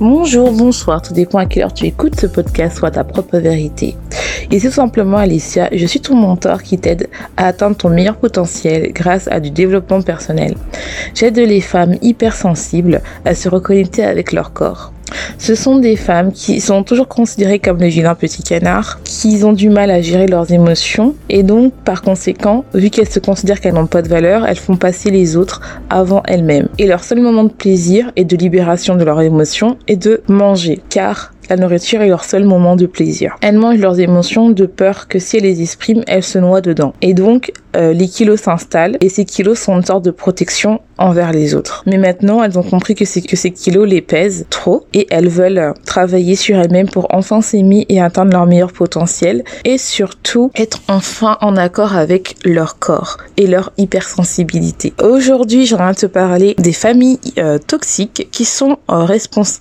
Bonjour, bonsoir, tout dépend à quelle heure tu écoutes ce podcast, soit ta propre vérité. Ici tout simplement Alicia, je suis ton mentor qui t'aide à atteindre ton meilleur potentiel grâce à du développement personnel. J'aide les femmes hypersensibles à se reconnecter avec leur corps. Ce sont des femmes qui sont toujours considérées comme le vilain petit canard, qui ont du mal à gérer leurs émotions et donc par conséquent, vu qu'elles se considèrent qu'elles n'ont pas de valeur, elles font passer les autres avant elles-mêmes. Et leur seul moment de plaisir et de libération de leurs émotions est de manger, car la nourriture est leur seul moment de plaisir. Elles mangent leurs émotions de peur que si elles les expriment, elles se noient dedans. Et donc, les kilos s'installent et ces kilos sont une sorte de protection envers les autres. Mais maintenant, elles ont compris que ces kilos les pèsent trop et elles veulent travailler sur elles-mêmes pour enfin s'aimer et atteindre leur meilleur potentiel et surtout être enfin en accord avec leur corps et leur hypersensibilité. Aujourd'hui, j'aimerais te parler des familles toxiques qui sont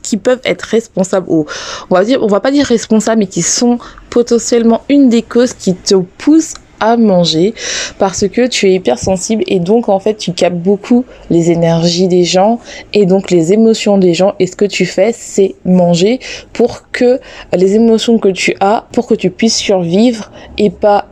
qui peuvent être responsables ou on va pas dire responsables mais qui sont potentiellement une des causes qui te pousse à manger parce que tu es hypersensible et donc en fait tu captes beaucoup les énergies des gens et donc les émotions des gens et ce que tu fais c'est manger pour que les émotions que tu as, pour que tu puisses survivre et pas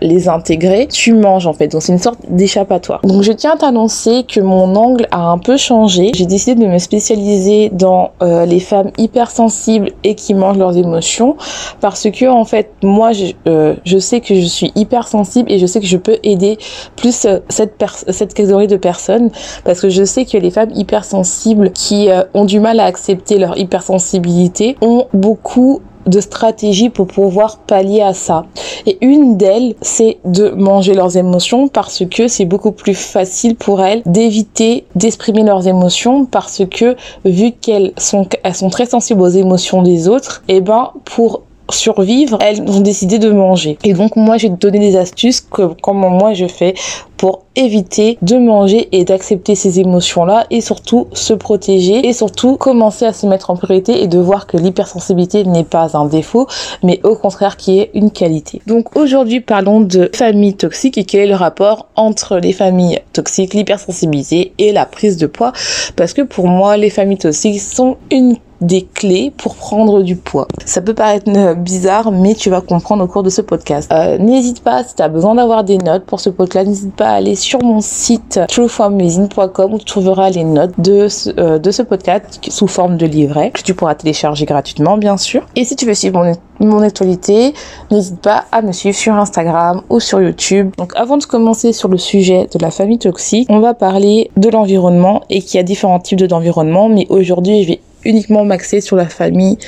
les intégrer, tu manges en fait, donc c'est une sorte d'échappatoire. Donc je tiens à t'annoncer que mon angle a un peu changé, j'ai décidé de me spécialiser dans les femmes hypersensibles et qui mangent leurs émotions parce que en fait moi je sais que je suis hypersensible et je sais que je peux aider plus cette catégorie de personnes parce que je sais que les femmes hypersensibles qui ont du mal à accepter leur hypersensibilité ont beaucoup de stratégies pour pouvoir pallier à ça. Et une d'elles, c'est de manger leurs émotions parce que c'est beaucoup plus facile pour elles d'éviter d'exprimer leurs émotions parce que vu qu'elles sont très sensibles aux émotions des autres, et ben pour survivre, elles ont décidé de manger. Et donc moi, je vais te donner des astuces que comment moi je fais pour éviter de manger et d'accepter ces émotions-là et surtout se protéger et surtout commencer à se mettre en priorité et de voir que l'hypersensibilité n'est pas un défaut mais au contraire qui est une qualité. Donc aujourd'hui, parlons de familles toxiques et quel est le rapport entre les familles toxiques, l'hypersensibilité et la prise de poids parce que pour moi, les familles toxiques sont une des clés pour prendre du poids. Ça peut paraître bizarre, mais tu vas comprendre au cours de ce podcast. N'hésite pas, si tu as besoin d'avoir des notes pour ce podcast, n'hésite pas à aller sur mon site trueformazine.com où tu trouveras les notes de ce podcast sous forme de livret que tu pourras télécharger gratuitement, bien sûr. Et si tu veux suivre mon actualité, n'hésite pas à me suivre sur Instagram ou sur YouTube. Donc avant de commencer sur le sujet de la famille toxique, on va parler de l'environnement et qu'il y a différents types d'environnement, mais aujourd'hui, je vais uniquement m'axer sur la famille,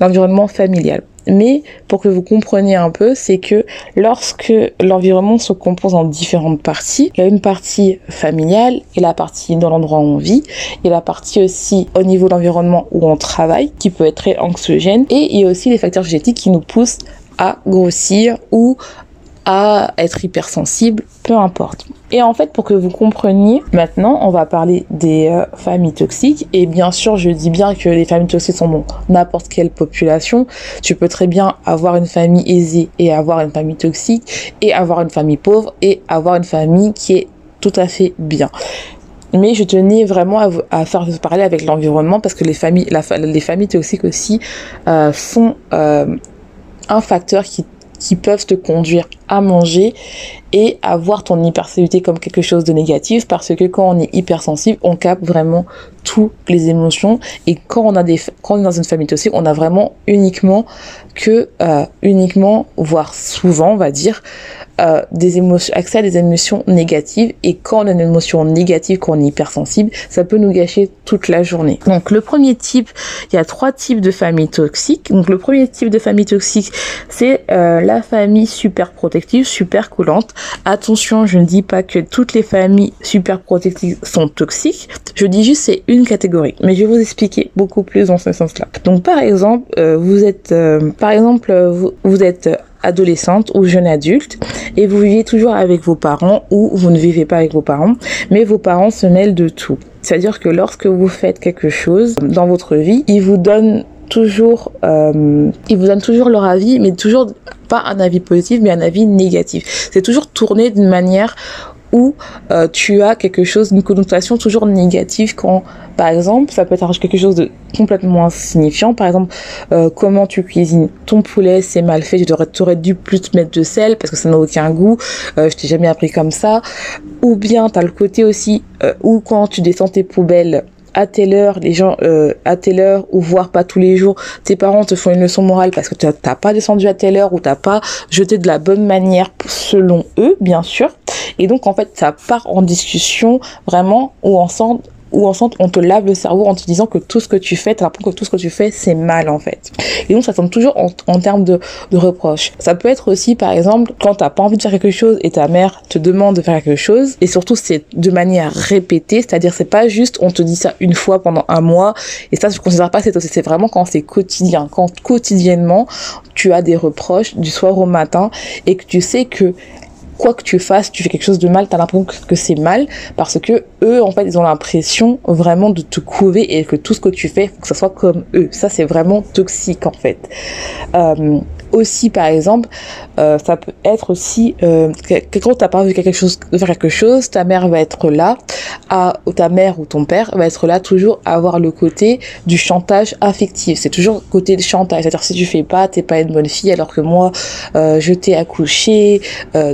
l'environnement familial. Mais pour que vous compreniez un peu, c'est que lorsque l'environnement se compose en différentes parties, il y a une partie familiale et la partie dans l'endroit où on vit, et la partie aussi au niveau de l'environnement où on travaille, qui peut être très anxiogène, et il y a aussi les facteurs génétiques qui nous poussent à grossir ou à être hypersensible, peu importe. Et en fait, pour que vous compreniez, maintenant, on va parler des familles toxiques. Et bien sûr, je dis bien que les familles toxiques sont dans n'importe quelle population. Tu peux très bien avoir une famille aisée et avoir une famille toxique, et avoir une famille pauvre, et avoir une famille qui est tout à fait bien. Mais je tenais vraiment à faire parler avec l'environnement parce que les familles toxiques aussi sont un facteur qui peuvent te conduire à manger et à voir ton hypersensibilité comme quelque chose de négatif parce que quand on est hypersensible, on capte vraiment toutes les émotions et quand on est dans une famille toxique, on a vraiment uniquement, voire souvent, on va dire, accès à des émotions négatives et quand on a une émotion négative, quand on est hypersensible, ça peut nous gâcher toute la journée. Donc le premier type, il y a 3 types de familles toxiques. Donc le premier type de famille toxique, c'est la famille super protective, super collante. Attention, je ne dis pas que toutes les familles super protectives sont toxiques, je dis juste c'est une catégorie, mais je vais vous expliquer beaucoup plus dans ce sens-là. Donc par exemple, vous êtes adolescente ou jeune adulte et vous vivez toujours avec vos parents ou vous ne vivez pas avec vos parents, mais vos parents se mêlent de tout. C'est-à-dire que lorsque vous faites quelque chose dans votre vie, ils vous donnent toujours leur avis, mais toujours pas un avis positif, mais un avis négatif. C'est toujours tourné d'une manière où tu as quelque chose, une connotation toujours négative quand, par exemple, ça peut être quelque chose de complètement insignifiant. Par exemple, comment tu cuisines ton poulet, c'est mal fait, tu aurais dû plus te mettre de sel parce que ça n'a aucun goût, je t'ai jamais appris comme ça. Ou bien, tu as le côté aussi où quand tu descends tes poubelles à telle heure, les gens à telle heure, ou voire pas tous les jours, tes parents te font une leçon morale parce que tu n'as pas descendu à telle heure ou tu n'as pas jeté de la bonne manière selon eux, bien sûr. Et donc, en fait, ça part en discussion vraiment où ensemble on te lave le cerveau en te disant que tout ce que tu fais, tu apprends que tout ce que tu fais, c'est mal en fait. Et donc, ça tombe toujours en termes de reproches. Ça peut être aussi, par exemple, quand tu n'as pas envie de faire quelque chose et ta mère te demande de faire quelque chose, et surtout, c'est de manière répétée, c'est-à-dire, c'est pas juste on te dit ça une fois pendant un mois, et ça, je ne considère pas c'est vraiment quand c'est quotidien, quand quotidiennement, tu as des reproches du soir au matin, et que tu sais que quoi que tu fasses, tu fais quelque chose de mal, t'as l'impression que c'est mal, parce que eux, en fait, ils ont l'impression vraiment de te couver et que tout ce que tu fais, faut que ça soit comme eux. Ça, c'est vraiment toxique, en fait. Aussi, par exemple, ça peut être aussi, quand t'as pas envie de faire quelque chose, ta mère va être là, ta mère ou ton père va être là toujours à avoir le côté du chantage affectif. C'est toujours le côté de chantage. C'est-à-dire, si tu fais pas, t'es pas une bonne fille, alors que moi, je t'ai accouché,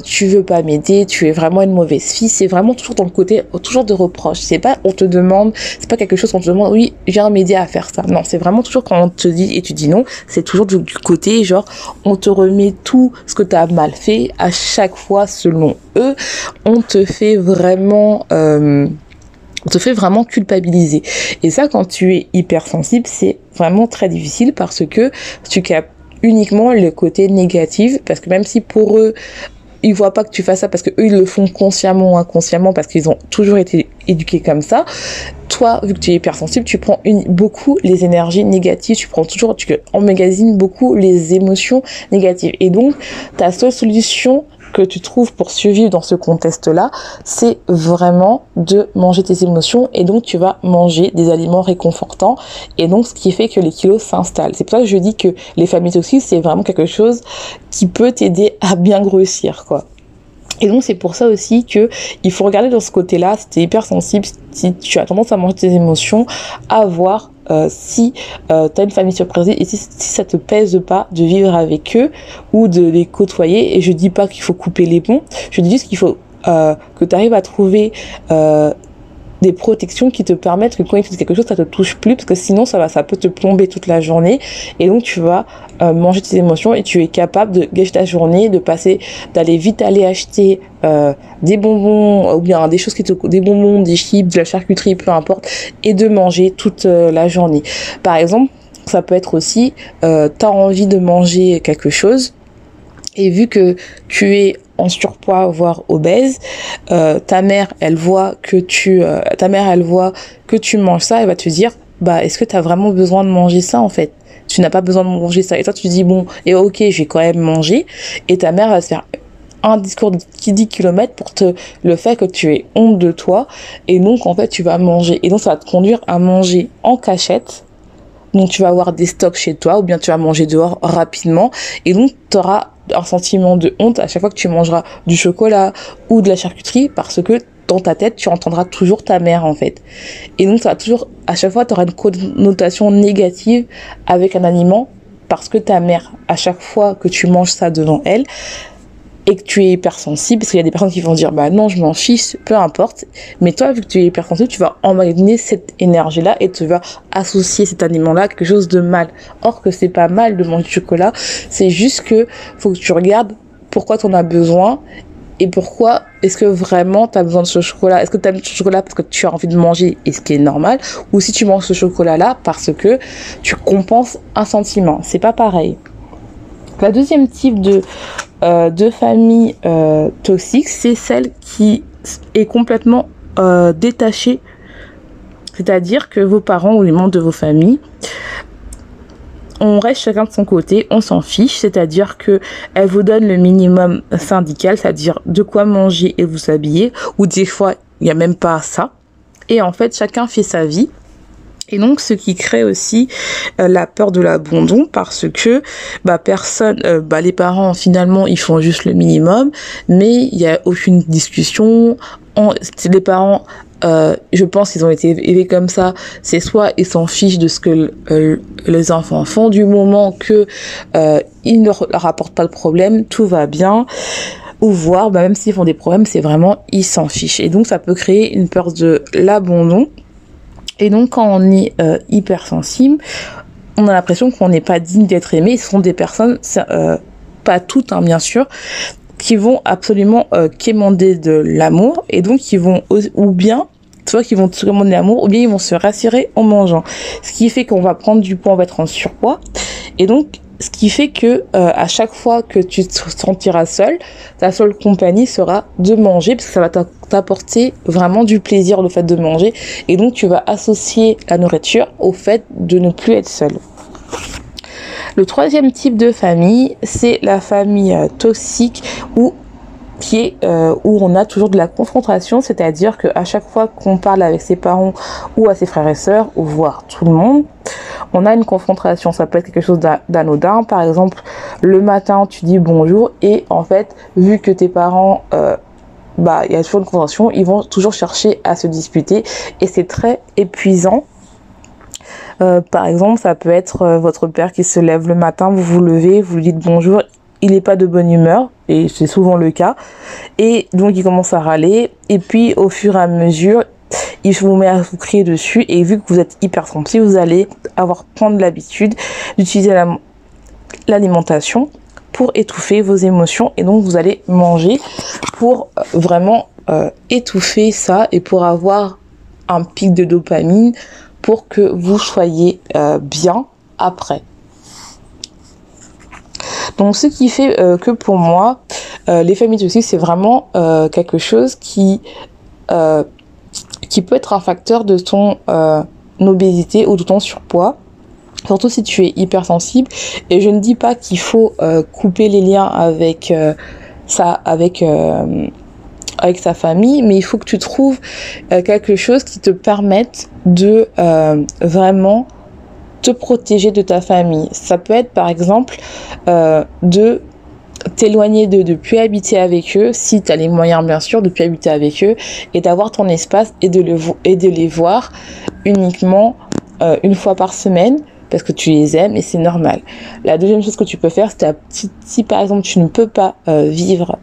tu veux pas m'aider, tu es vraiment une mauvaise fille. C'est vraiment toujours dans le côté, toujours de reproche. C'est pas, on te demande, c'est pas quelque chose qu'on te demande, oui, viens m'aider à faire ça. Non, c'est vraiment toujours quand on te dit et tu dis non, c'est toujours du côté, genre, on te remet tout ce que tu as mal fait à chaque fois selon eux. On te fait vraiment culpabiliser. Et ça, quand tu es hypersensible, c'est vraiment très difficile parce que tu captes uniquement le côté négatif, parce que même si pour eux, ils voient pas que tu fasses ça parce que eux ils le font consciemment ou inconsciemment parce qu'ils ont toujours été éduqués comme ça. Toi, vu que tu es hypersensible, tu prends beaucoup les énergies négatives, tu emmagasines beaucoup les émotions négatives. Et donc, ta seule solution que tu trouves pour survivre dans ce contexte-là, c'est vraiment de manger tes émotions, et donc tu vas manger des aliments réconfortants, et donc ce qui fait que les kilos s'installent. C'est pour ça que je dis que les familles toxiques, c'est vraiment quelque chose qui peut t'aider à bien grossir, quoi. Et donc c'est pour ça aussi que il faut regarder dans ce côté-là, si tu es hypersensible, si tu as tendance à manger tes émotions, à voir si tu as une famille surprisée et si ça te pèse pas de vivre avec eux ou de les côtoyer. Et je dis pas qu'il faut couper les ponts, je dis juste qu'il faut que tu arrives à trouver des protections qui te permettent que quand il fait quelque chose, ça te touche plus, parce que sinon ça peut te plomber toute la journée, et donc tu vas manger tes émotions et tu es capable de gâcher ta journée, d'aller acheter des bonbons, ou bien des choses des bonbons, des chips, de la charcuterie, peu importe, et de manger toute la journée. Par exemple, ça peut être aussi t'as envie de manger quelque chose, et vu que tu es en surpoids voire obèse, ta mère elle voit que tu manges ça, elle va te dire bah est-ce que tu as vraiment besoin de manger ça, en fait tu n'as pas besoin de manger ça, et toi tu dis bon et ok je vais quand même manger, et ta mère va se faire un discours de 10 km pour te le faire que tu aies honte de toi, et donc en fait tu vas manger, et donc ça va te conduire à manger en cachette. Donc tu vas avoir des stocks chez toi, ou bien tu vas manger dehors rapidement, et donc tu auras un sentiment de honte à chaque fois que tu mangeras du chocolat ou de la charcuterie, parce que dans ta tête tu entendras toujours ta mère, en fait. Et donc ça va toujours, à chaque fois tu auras une connotation négative avec un aliment, parce que ta mère, à chaque fois que tu manges ça devant elle, et que tu es hypersensible, parce qu'il y a des personnes qui vont dire bah non je m'en fiche, peu importe, mais toi vu que tu es hypersensible, tu vas emmagasiner cette énergie là et tu vas associer cet aliment là à quelque chose de mal, or que c'est pas mal de manger du chocolat, c'est juste que faut que tu regardes pourquoi tu en as besoin et pourquoi est-ce que vraiment tu as besoin de ce chocolat. Est-ce que tu as besoin de ce chocolat parce que tu as envie de manger, et ce qui est normal, ou si tu manges ce chocolat là parce que tu compenses un sentiment, c'est pas pareil. La deuxième type de famille toxique, c'est celle qui est complètement détachée. C'est-à-dire que vos parents ou les membres de vos familles, on reste chacun de son côté, on s'en fiche. C'est-à-dire que elles vous donnent le minimum syndical, c'est-à-dire de quoi manger et vous habiller, ou des fois, il n'y a même pas ça. Et en fait, chacun fait sa vie. et donc ce qui crée aussi la peur de l'abandon, parce que les parents finalement ils font juste le minimum, mais il n'y a aucune discussion. Les parents, je pense qu'ils ont été élevés comme ça, c'est soit ils s'en fichent de ce que les enfants font, du moment que ils ne leur apportent pas de problème, tout va bien, ou voir, même s'ils font des problèmes, c'est vraiment ils s'en fichent. Et donc ça peut créer une peur de l'abandon. Et donc quand on est hypersensible, on a l'impression qu'on n'est pas digne d'être aimé. Ce sont des personnes, pas toutes bien sûr, qui vont absolument quémander de l'amour, et donc ils vont ils vont se rassurer en mangeant, ce qui fait qu'on va prendre du poids, on va être en surpoids, et donc ce qui fait que à chaque fois que tu te sentiras seul, ta seule compagnie sera de manger, parce que ça va t'apporter vraiment du plaisir, le fait de manger, et donc tu vas associer la nourriture au fait de ne plus être seul. Le troisième type de famille, c'est la famille toxique où on a toujours de la confrontation, c'est-à-dire qu'à chaque fois qu'on parle avec ses parents ou à ses frères et sœurs, ou voire tout le monde, on a une confrontation. Ça peut être quelque chose d'anodin, par exemple le matin tu dis bonjour et en fait vu que tes parents, il y a toujours une confrontation, ils vont toujours chercher à se disputer et c'est très épuisant. Par exemple, ça peut être votre père qui se lève le matin, vous vous levez, vous lui dites bonjour, il n'est pas de bonne humeur, et c'est souvent le cas, et donc il commence à râler, et puis au fur et à mesure, il vous met à vous crier dessus, et vu que vous êtes hypersensible, vous allez prendre l'habitude d'utiliser l'alimentation pour étouffer vos émotions, et donc vous allez manger pour vraiment étouffer ça, et pour avoir un pic de dopamine, pour que vous soyez bien après. Donc ce qui fait que pour moi, les familles toxiques, c'est vraiment quelque chose qui peut être un facteur de ton obésité ou de ton surpoids, surtout si tu es hypersensible. Et je ne dis pas qu'il faut couper les liens avec sa famille, mais il faut que tu trouves quelque chose qui te permette de vraiment te protéger de ta famille. Ça peut être par exemple de t'éloigner de plus habiter avec eux, si tu as les moyens bien sûr, de plus habiter avec eux et d'avoir ton espace et de les voir uniquement une fois par semaine, parce que tu les aimes et c'est normal. La deuxième chose que tu peux faire, c'est si par exemple tu ne peux pas vivre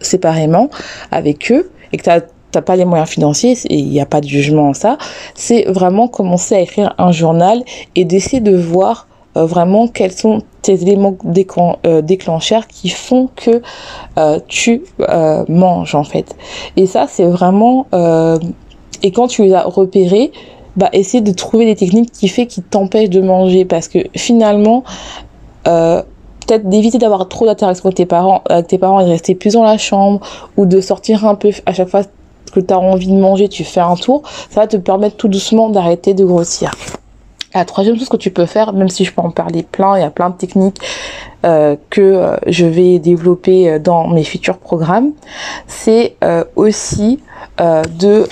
séparément avec eux et que tu n'as pas les moyens financiers, et il n'y a pas de jugement en ça, c'est vraiment commencer à écrire un journal et d'essayer de voir vraiment quels sont tes éléments déclencheurs qui font que tu manges en fait. Et ça c'est vraiment... et quand tu les as repérés, essayer de trouver des techniques qui t'empêchent de manger, parce que finalement peut-être d'éviter d'avoir trop d'interactions avec tes parents et de rester plus dans la chambre, ou de sortir un peu à chaque fois que tu as envie de manger, tu fais un tour, ça va te permettre tout doucement d'arrêter de grossir. La troisième chose que tu peux faire, même si je peux en parler plein, il y a plein de techniques que je vais développer dans mes futurs programmes, c'est aussi d'essayer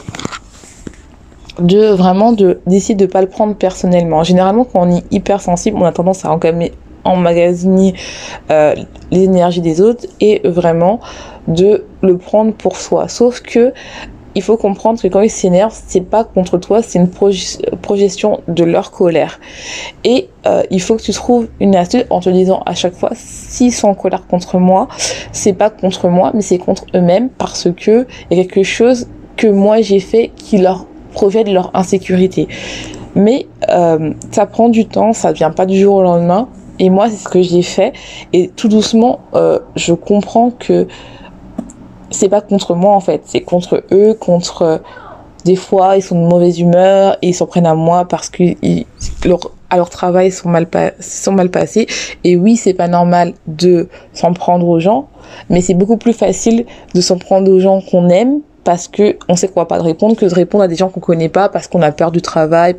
de pas le prendre personnellement. Généralement quand on est hypersensible, on a tendance à emmagasiner les énergies des autres et vraiment de le prendre pour soi. Sauf que il faut comprendre que quand ils s'énervent, c'est pas contre toi, c'est une projection de leur colère. Et il faut que tu trouves une astuce en te disant à chaque fois, s'ils sont en colère contre moi, c'est pas contre moi, mais c'est contre eux-mêmes, parce que il y a quelque chose que moi j'ai fait qui leur proviennent de leur insécurité. Mais ça prend du temps, ça ne vient pas du jour au lendemain, et moi c'est ce que j'ai fait, et tout doucement je comprends que c'est pas contre moi en fait, c'est contre eux, des fois ils sont de mauvaise humeur et ils s'en prennent à moi parce que leur travail sont mal passés, et oui c'est pas normal de s'en prendre aux gens, mais c'est beaucoup plus facile de s'en prendre aux gens qu'on aime, parce que on sait qu'on va pas répondre, que de répondre à des gens qu'on connaît pas, parce qu'on a peur du travail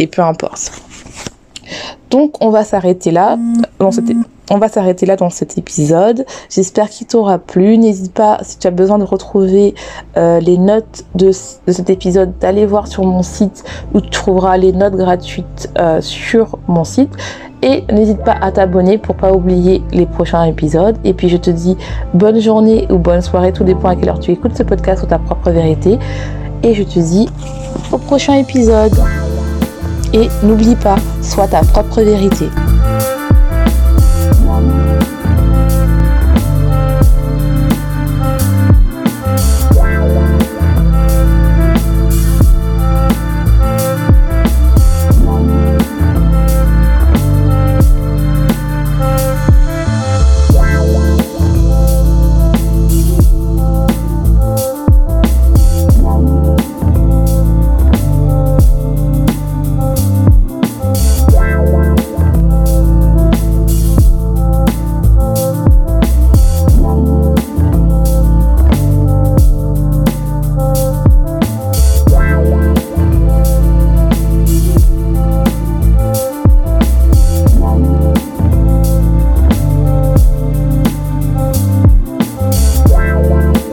et peu importe. Donc on va s'arrêter là dans cette on va s'arrêter là dans cet épisode. J'espère qu'il t'aura plu. N'hésite pas, si tu as besoin de retrouver les notes de cet épisode, d'aller voir sur mon site où tu trouveras les notes gratuites sur mon site. Et n'hésite pas à t'abonner pour pas oublier les prochains épisodes. Et puis je te dis bonne journée ou bonne soirée, tout dépend à quelle heure tu écoutes ce podcast ou ta propre vérité. Et je te dis au prochain épisode. Et n'oublie pas, sois ta propre vérité.